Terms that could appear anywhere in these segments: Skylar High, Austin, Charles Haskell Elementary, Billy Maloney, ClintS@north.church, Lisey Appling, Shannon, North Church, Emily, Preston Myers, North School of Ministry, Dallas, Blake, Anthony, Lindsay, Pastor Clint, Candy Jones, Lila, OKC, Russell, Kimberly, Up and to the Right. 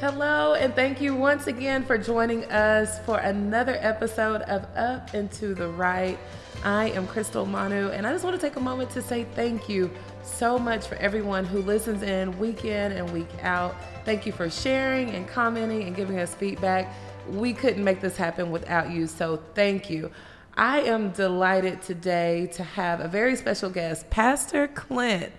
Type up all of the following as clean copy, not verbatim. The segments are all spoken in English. Hello, and thank you once again for joining us for another episode of Up and to the Right. I am Crystal Manu, and I just want to take a moment to say thank you so much for everyone who listens in and week out. Thank you for sharing and commenting and giving us feedback. We couldn't make this happen without you, so thank you. I am delighted today to have a very special guest, Pastor Clint.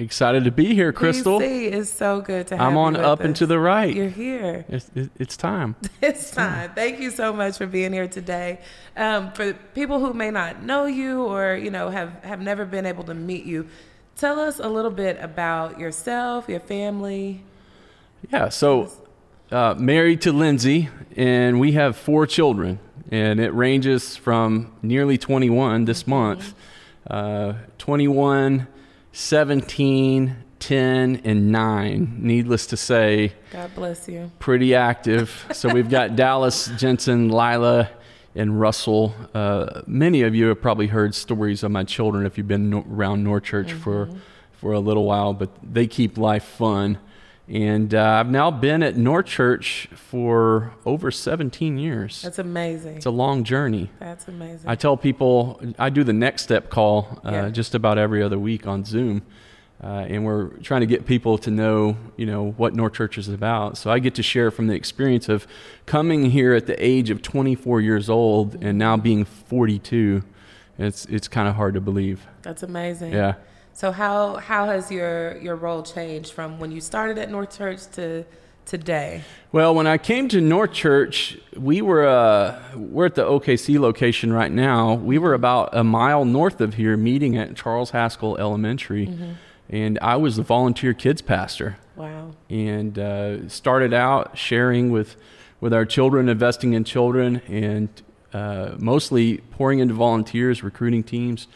Excited to be here, Crystal. PC is so good to have you. I'm on Up and to the Right. You're here. It's time. It's time. Thank you so much for being here today. For people who may not know you or have never been able to meet you, tell us a little bit about yourself, your family. Yeah. So, married to Lindsay, and we have 4 children, and it ranges from nearly 21 this month, 21. 17, 10, and 9. Needless to say, God bless you. Pretty active. So we've got Dallas, Jensen, Lila, and Russell. Many of you have probably heard stories of my children if you've been around North Church for a little while, but they keep life fun. And I've now been at North Church for over 17 years. That's amazing. It's a long journey. That's amazing. I tell people, I do the Next Step call just about every other week on Zoom. And we're trying to get people to know, what North Church is about. So I get to share from the experience of coming here at the age of 24 years old and now being 42. It's kind of hard to believe. That's amazing. Yeah. So how has your role changed from when you started at North Church to today? Well, when I came to North Church, we're at the OKC location right now. We were about a mile north of here meeting at Charles Haskell Elementary, and I was the volunteer kids pastor. Wow. And started out sharing with our children, investing in children, and mostly pouring into volunteers, recruiting teams.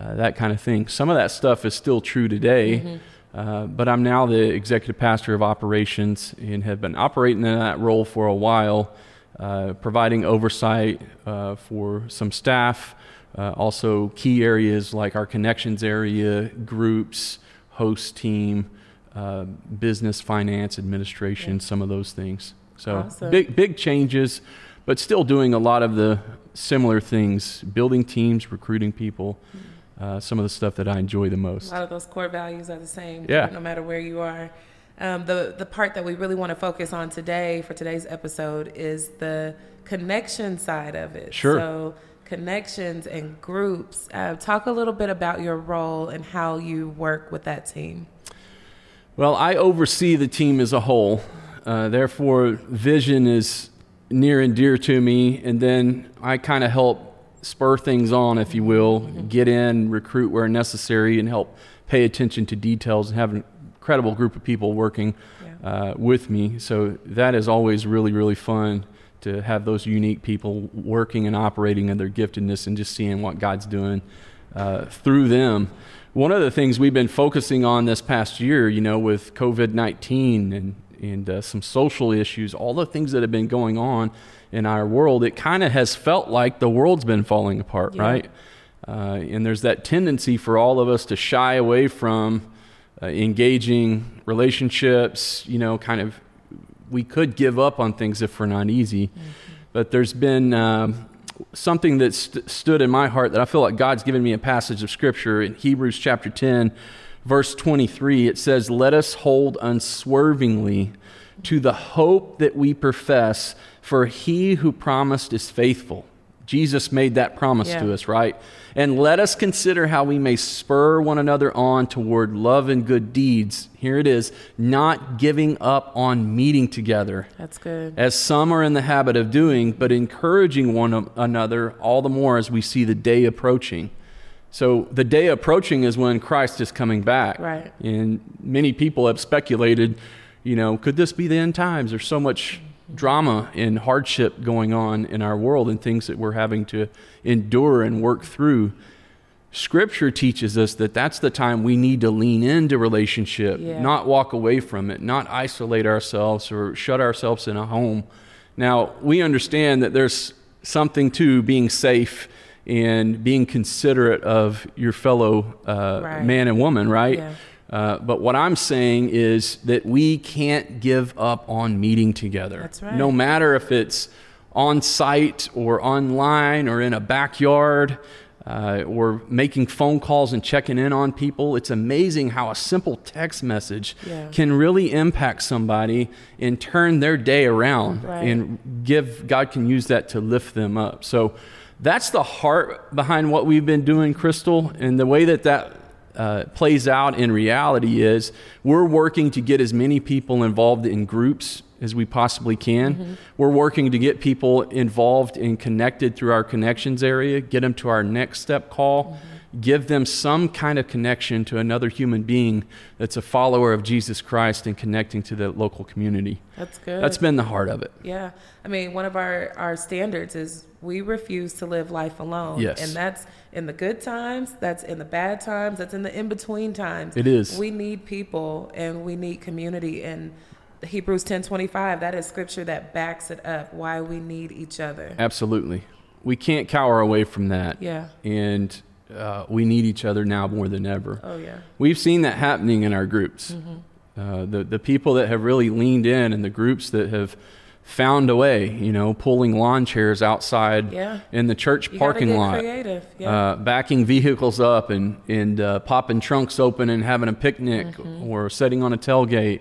That kind of thing. Some of that stuff is still true today, but I'm now the executive pastor of operations and have been operating in that role for a while, providing oversight for some staff, also key areas like our connections area, groups, host team, business, finance, administration, some of those things. So awesome. Big changes, but still doing a lot of the similar things, building teams, recruiting people. Some of the stuff that I enjoy the most. A lot of those core values are the same, no matter where you are. The part that we really want to focus on today for today's episode is the connection side of it. Sure. So connections and groups. Talk a little bit about your role and how you work with that team. Well, I oversee the team as a whole. Therefore, vision is near and dear to me. And then I kind of help spur things on, if you will, get in, recruit where necessary, and help pay attention to details and have an incredible group of people working with me. So that is always really, really fun to have those unique people working and operating in their giftedness and just seeing what God's doing through them. One of the things we've been focusing on this past year, with COVID-19 and some social issues, all the things that have been going on in our world, it kind of has felt like the world's been falling apart, right? And there's that tendency for all of us to shy away from engaging relationships, we could give up on things if we're not easy. But there's been something that stood in my heart that I feel like God's given me a passage of Scripture in Hebrews chapter 10, verse 23. It says, "Let us hold unswervingly to the hope that we profess, for he who promised is faithful." Jesus made that promise to us, right? "And let us consider how we may spur one another on toward love and good deeds." Here it is, "not giving up on meeting together." That's good. "As some are in the habit of doing, but encouraging one another all the more as we see the day approaching." So the day approaching is when Christ is coming back. Right. And many people have speculated, could this be the end times? There's so much drama and hardship going on in our world and things that we're having to endure and work through. Scripture teaches us that that's the time we need to lean into relationship, not walk away from it, not isolate ourselves or shut ourselves in a home. Now, we understand that there's something to being safe and being considerate of your fellow man and woman, right? But what I'm saying is that we can't give up on meeting together. That's right. No matter if it's on site or online or in a backyard or making phone calls and checking in on people. It's amazing how a simple text message can really impact somebody and turn their day around and God can use that to lift them up. So that's the heart behind what we've been doing, Crystal. And the way that plays out in reality is we're working to get as many people involved in groups as we possibly can. Mm-hmm. We're working to get people involved and connected through our connections area, get them to our next step call, give them some kind of connection to another human being that's a follower of Jesus Christ and connecting to the local community. That's good. That's been the heart of it. Yeah. I mean, one of our standards is we refuse to live life alone. Yes. And that's in the good times, that's in the bad times, that's in the in-between times. It is. We need people and we need community, and Hebrews 10:25, that is scripture that backs it up, why we need each other. Absolutely. We can't cower away from that. Yeah. And we need each other now more than ever. Oh, yeah. We've seen that happening in our groups. Mm-hmm. The people that have really leaned in and the groups that have found a way, you know, pulling lawn chairs outside in the church parking lot, backing vehicles up and popping trunks open and having a picnic or sitting on a tailgate.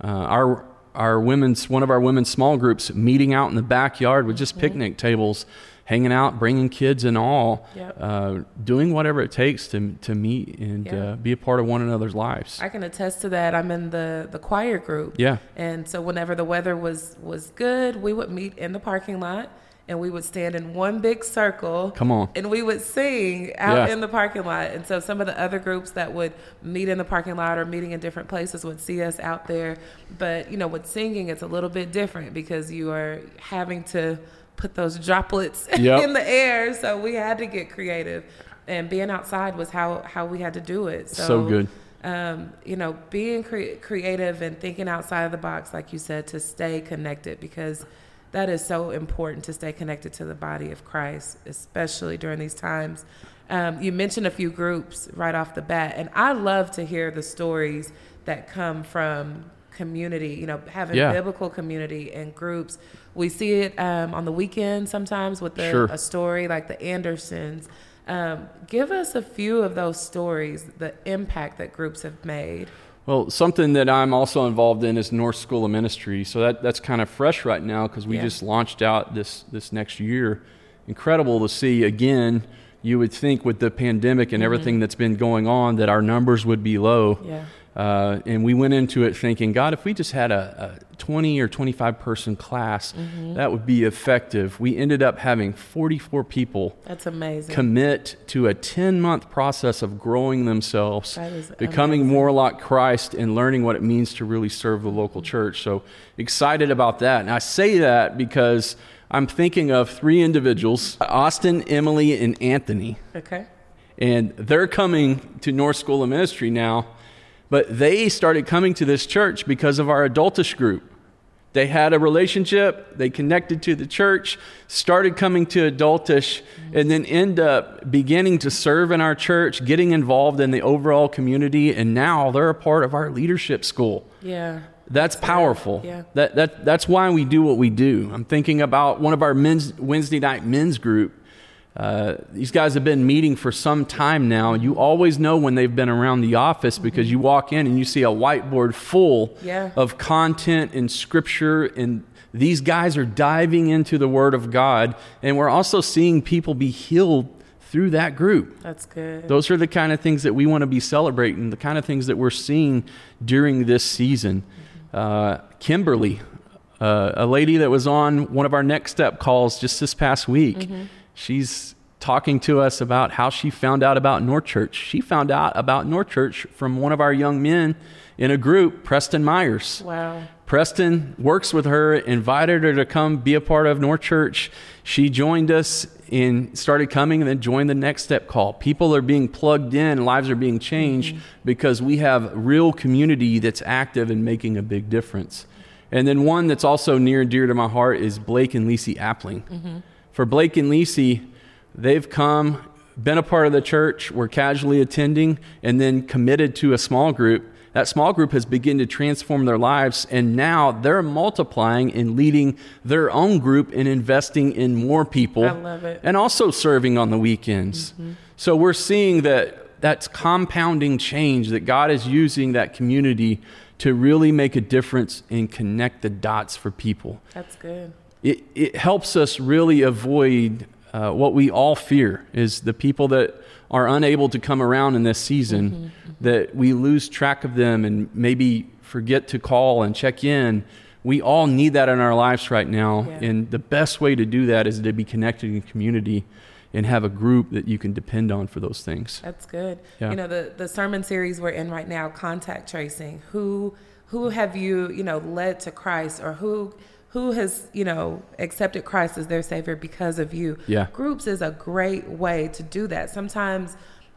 One of our women's small groups meeting out in the backyard with just picnic tables, hanging out, bringing kids and all, doing whatever it takes to meet and be a part of one another's lives. I can attest to that. I'm in the choir group. Yeah. And so whenever the weather was good, we would meet in the parking lot. And we would stand in one big circle. Come on. And we would sing out in the parking lot. And so some of the other groups that would meet in the parking lot or meeting in different places would see us out there. But, you know, with singing, it's a little bit different because you are having to put those droplets in the air. So we had to get creative. And being outside was how we had to do it. So good. You know, being creative and thinking outside of the box, like you said, to stay connected, because that is so important to stay connected to the body of Christ, especially during these times. You mentioned a few groups right off the bat, and I love to hear the stories that come from community, you know, having biblical community and groups. We see it on the weekend sometimes with a story like the Andersons. Give us a few of those stories, the impact that groups have made. Well, something that I'm also involved in is North School of Ministry. So that's kind of fresh right now because we just launched out this next year. Incredible to see. Again, you would think with the pandemic and everything that's been going on that our numbers would be low. Yeah. And we went into it thinking, God, if we just had a 20 or 25 person class, that would be effective. We ended up having 44 people. That's amazing. Commit to a 10-month process of growing themselves, becoming more like Christ, and learning what it means to really serve the local church. So excited about that. And I say that because I'm thinking of three individuals, Austin, Emily, and Anthony. Okay. And they're coming to North School of Ministry now. But they started coming to this church because of our adultish group. They had a relationship, they connected to the church, started coming to adultish, and then end up beginning to serve in our church, getting involved in the overall community, and now they're a part of our leadership school. Yeah. That's powerful. Yeah. That's why we do what we do. I'm thinking about one of our Wednesday night men's group. These guys have been meeting for some time now. You always know when they've been around the office because you walk in and you see a whiteboard full of content and scripture, and these guys are diving into the Word of God, and we're also seeing people be healed through that group. That's good. Those are the kind of things that we want to be celebrating, the kind of things that we're seeing during this season. Kimberly, a lady that was on one of our Next Step calls just this past week, she's talking to us about how she found out about North Church. She found out about North Church from one of our young men in a group, Preston Myers. Wow. Preston works with her, invited her to come be a part of North Church. She joined us and started coming and then joined the Next Step call. People are being plugged in, lives are being changed because we have real community that's active and making a big difference. And then one that's also near and dear to my heart is Blake and Lisey Appling. For Blake and Lisey, they've come been a part of the church, were casually attending, and then committed to a small group. That small group has begun to transform their lives, and now they're multiplying and leading their own group and investing in more people. I love it. And also serving on the weekends. Mm-hmm. So we're seeing that that's compounding change, that God is using that community to really make a difference and connect the dots for people. That's good. It helps us really avoid what we all fear is the people that are unable to come around in this season, mm-hmm. that we lose track of them and maybe forget to call and check in. We all need that in our lives right now. Yeah. And the best way to do that is to be connected in community and have a group that you can depend on for those things. That's good. Yeah. You know, the sermon series we're in right now, Contact Tracing, who have you, you know, led to Christ, or who has, you know, accepted Christ as their Savior because of you? Yeah. Groups is a great way to do that. Sometimes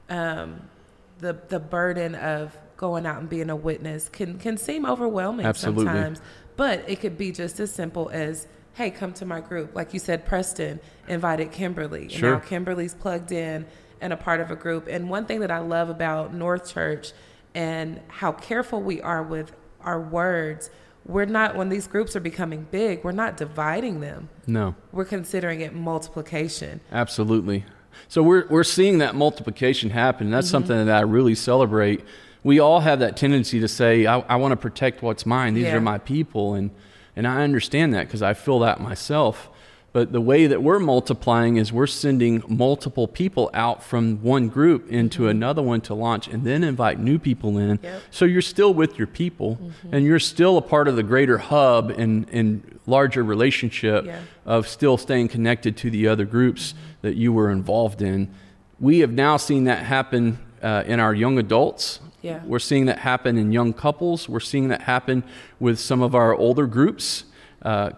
the burden of going out and being a witness can seem overwhelming. Absolutely. Sometimes, but it could be just as simple as, hey, come to my group. Like you said, Preston invited Kimberly. Sure. And now Kimberly's plugged in and a part of a group. And one thing that I love about North Church and how careful we are with our words, we're not, when these groups are becoming big, we're not dividing them. No. We're considering it multiplication. Absolutely. So we're seeing that multiplication happen. That's mm-hmm. something that I really celebrate. We all have that tendency to say, I want to protect what's mine. These yeah. are my people. And I understand that because I feel that myself. But the way that we're multiplying is we're sending multiple people out from one group into another one to launch and then invite new people in. Yep. So you're still with your people mm-hmm. and you're still a part of the greater hub and larger relationship yeah. of still staying connected to the other groups mm-hmm. that you were involved in. We have now seen that happen in our young adults. Yeah. We're seeing that happen in young couples. We're seeing that happen with some of our older groups.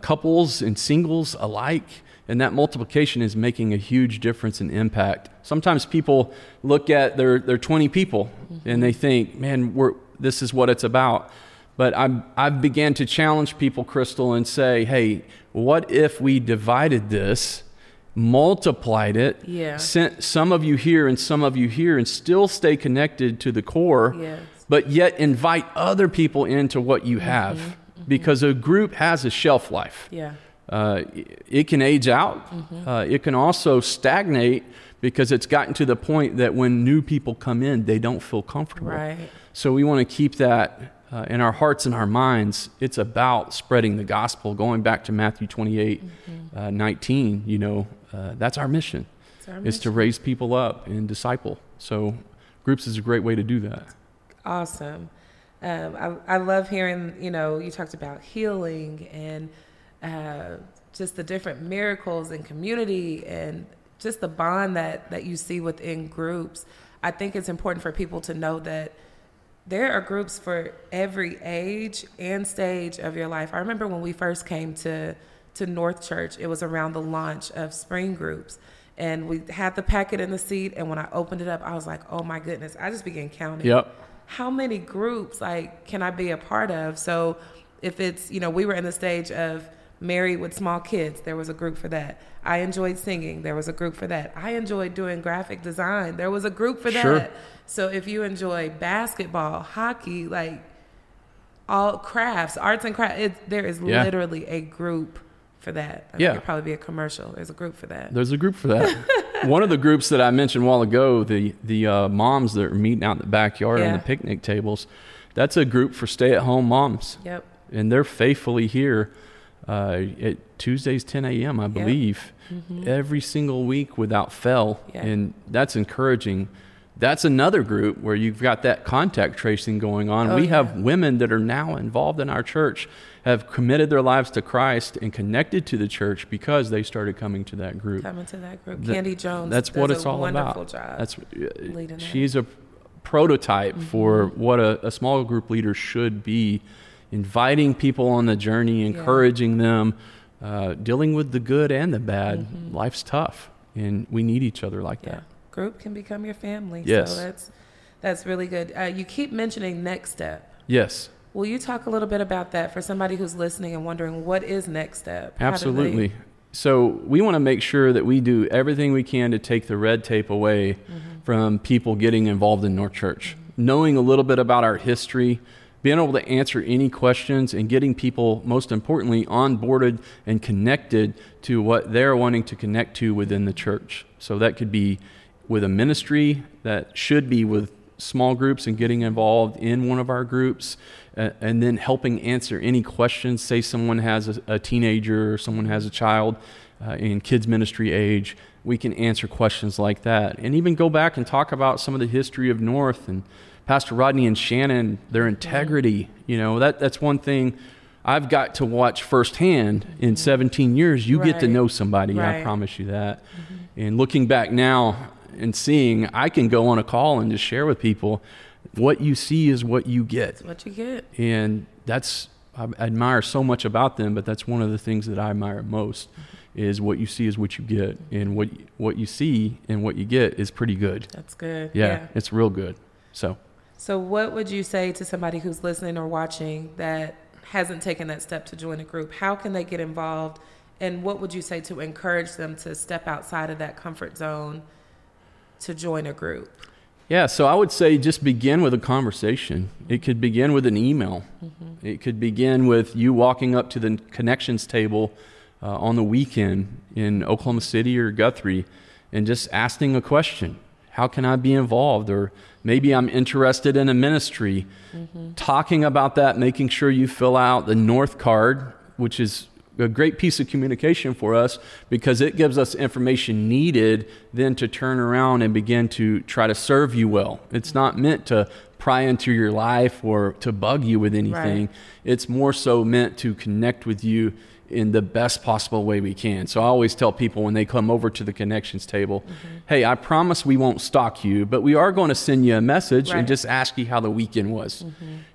Couples and singles alike, and that multiplication is making a huge difference and impact. Sometimes people look at their 20 people mm-hmm. and they think, man, this is what it's about. But I've began to challenge people, Crystal, and say, hey, what if we divided this, multiplied it, yeah. sent some of you here and some of you here, and still stay connected to the core, yes. but yet invite other people into what you mm-hmm. have. Because a group has a shelf life. Yeah. It can age out. Mm-hmm. It can also stagnate because it's gotten to the point that when new people come in, they don't feel comfortable. Right. So we want to keep that in our hearts and our minds. It's about spreading the gospel, going back to Matthew 28, mm-hmm. 19. You know, that's our mission. It's our mission. It's to raise people up and disciple. So groups is a great way to do that. Awesome. I love hearing, you know, you talked about healing and just the different miracles and community and just the bond that you see within groups. I think it's important for people to know that there are groups for every age and stage of your life. I remember when we first came to North Church, it was around the launch of spring groups. And we had the packet in the seat. And when I opened it up, I was like, oh, my goodness. I just began counting. Yep. How many groups like can I be a part of? So if it's, you know, we were in the stage of married with small kids, there was a group for that. I enjoyed singing, there was a group for that. I enjoyed doing graphic design, there was a group for that. Sure. So if you enjoy basketball, hockey, like all crafts, arts and crafts, there is yeah. literally a group for that. I mean, yeah. There'd probably be a commercial. There's a group for that. There's a group for that. One of the groups that I mentioned a while ago, the moms that are meeting out in the backyard yeah. on the picnic tables, that's a group for stay-at-home moms. Yep. And they're faithfully here at Tuesdays, 10 a.m., I believe, yep. mm-hmm. every single week without fail. Yeah. And that's encouraging. That's another group where you've got that contact tracing going on. Oh, we yeah. have women that are now involved in our church, have committed their lives to Christ and connected to the church because they started coming to that group. Candy Jones. That's what it's all about. Wonderful job. She's a prototype mm-hmm. for what a small group leader should be, inviting people on the journey, encouraging yeah. them, dealing with the good and the bad. Mm-hmm. Life's tough, and we need each other like yeah. that. Group can become your family. Yes. So that's really good. You keep mentioning Next Step. Yes. Will you talk a little bit about that for somebody who's listening and wondering what is Next Step? Absolutely. So we want to make sure that we do everything we can to take the red tape away from people getting involved in North Church. Knowing a little bit about our history, being able to answer any questions, and getting people, most importantly, onboarded and connected to what they're wanting to connect to within the church. So that could be with a ministry, that should be with small groups and getting involved in one of our groups, and then helping answer any questions. Say someone has a teenager or someone has a child in kids ministry age, we can answer questions like that. And even go back and talk about some of the history of North and Pastor Rodney and Shannon, their integrity. You know, that's one thing I've got to watch firsthand in 17 years. You get to know somebody, I promise you that. And looking back now and seeing, I can go on a call and just share with people, what you see is what you get. It's what you get. And that's, I admire so much about them, but that's one of the things that I admire most, is what you see is what you get. And what you see and what you get is pretty good. That's good. Yeah. It's real good. So what would you say to somebody who's listening or watching that hasn't taken that step to join a group? How can they get involved? And what would you say to encourage them to step outside of that comfort zone to join a group? Yeah, so I would say just begin with a conversation. It could begin with an email. It could begin with you walking up to the connections table on the weekend in Oklahoma City or Guthrie and just asking a question. How can I be involved? Or maybe I'm interested in a ministry. Talking about that, making sure you fill out the North Card, which is a great piece of communication for us because it gives us information needed then to turn around and begin to try to serve you well. It's not meant to pry into your life or to bug you with anything. It's more so meant to connect with you in the best possible way we can. So I always tell people when they come over to the connections table, hey, I promise we won't stalk you, but we are going to send you a message and just ask you how the weekend was.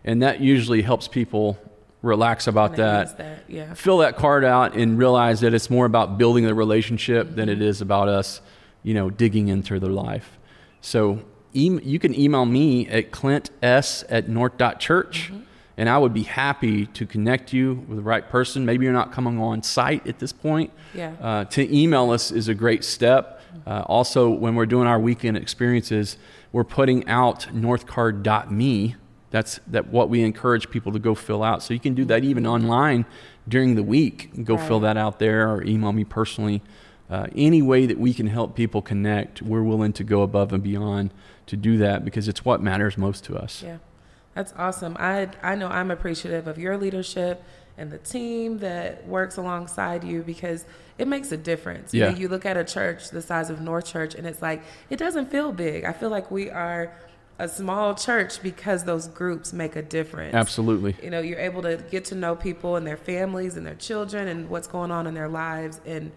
And that usually helps people relax about that. Fill that card out and realize that it's more about building the relationship than it is about us, you know, digging into their life. So you can email me at ClintS@north.church. And I would be happy to connect you with the right person. Maybe you're not coming on site at this point. To email us is a great step. Also, when we're doing our weekend experiences, we're putting out NorthCard.me. That's what we encourage people to go fill out. So you can do that even online during the week. Go fill that out there or email me personally. Any way that we can help people connect, we're willing to go above and beyond to do that because it's what matters most to us. Yeah. That's awesome. I know I'm appreciative of your leadership and the team that works alongside you because it makes a difference. Yeah. You look at a church the size of North Church and it's like, it doesn't feel big. I feel like we are a small church because those groups make a difference. Absolutely. You know, you're able to get to know people and their families and their children and what's going on in their lives, and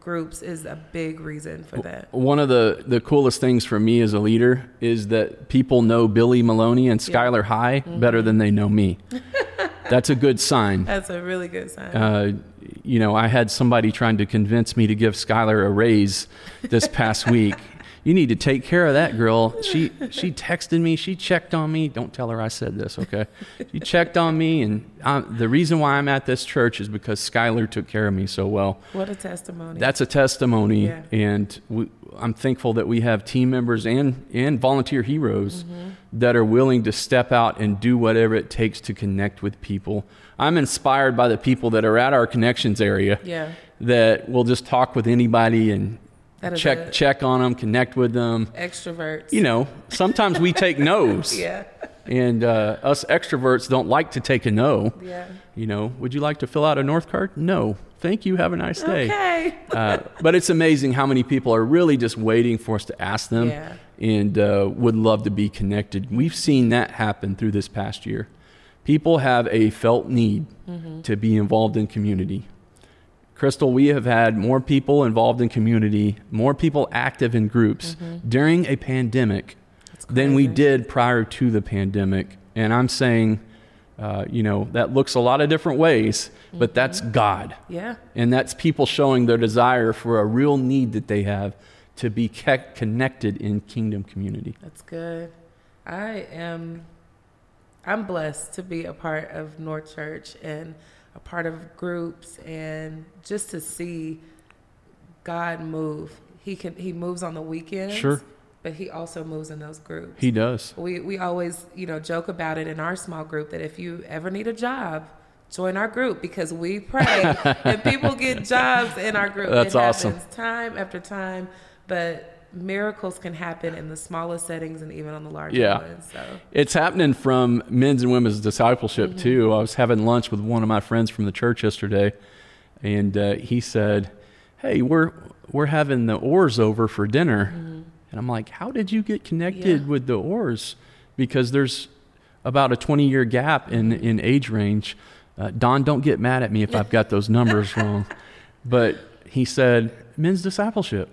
groups is a big reason for that. One of the coolest things for me as a leader is that people know Billy Maloney and Skylar High better than they know me. That's a good sign. That's a really good sign. You know, I had somebody trying to convince me to give Skylar a raise this past week. You need to take care of that girl. She texted me. She checked on me. Don't tell her I said this, okay? She checked on me, and the reason why I'm at this church is because Skylar took care of me so well. What a testimony. That's a testimony, and I'm thankful that we have team members and volunteer heroes that are willing to step out and do whatever it takes to connect with people. I'm inspired by the people that are at our connections area that will just talk with anybody and check on them, connect with them. Extroverts. You know, sometimes we take no's. And us extroverts don't like to take a no. You know, would you like to fill out a North Card? No. Thank you. Have a nice day. Okay. But it's amazing how many people are really just waiting for us to ask them and would love to be connected. We've seen that happen through this past year. People have a felt need to be involved in community. Crystal, we have had more people involved in community, more people active in groups during a pandemic than we did prior to the pandemic. And I'm saying, you know, that looks a lot of different ways, but that's God. And that's people showing their desire for a real need that they have to be connected in kingdom community. That's good. I'm blessed to be a part of North Church and a part of groups, and just to see God move. He moves on the weekends. Sure. But he also moves in those groups. He does. We always, joke about it in our small group that if you ever need a job, join our group, because we pray and people get jobs in our group. That's awesome. It happens time after time, but miracles can happen in the smallest settings and even on the larger ones. So. It's happening from men's and women's discipleship too. I was having lunch with one of my friends from the church yesterday, and he said, "Hey, we're having the Orrs over for dinner." Mm-hmm. And I'm like, how did you get connected with the Orrs? Because there's about a 20-year gap in age range. Don, don't get mad at me if I've got those numbers wrong. But he said, men's discipleship.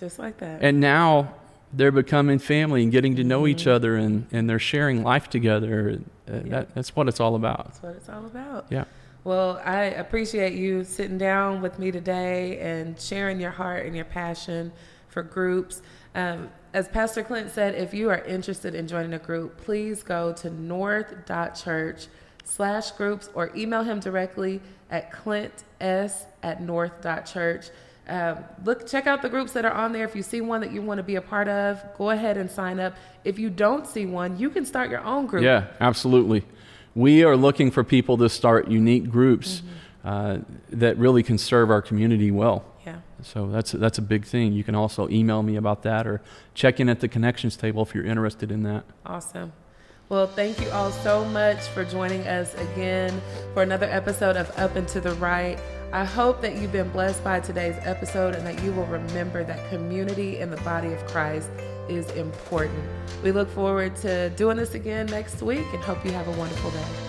Just like that. And now they're becoming family and getting to know each other, and they're sharing life together. That's what it's all about. That's what it's all about. Yeah. Well, I appreciate you sitting down with me today and sharing your heart and your passion for groups. As Pastor Clint said, if you are interested in joining a group, please go to north.church/groups or email him directly at ClintS@north.church. Check out the groups that are on there. If you see one that you want to be a part of, go ahead and sign up. If you don't see one, you can start your own group. Yeah, absolutely. We are looking for people to start unique groups that really can serve our community well. Yeah. So that's a big thing. You can also email me about that or check in at the connections table if you're interested in that. Awesome. Well, thank you all so much for joining us again for another episode of Up and to the Right. I hope that you've been blessed by today's episode and that you will remember that community in the body of Christ is important. We look forward to doing this again next week and hope you have a wonderful day.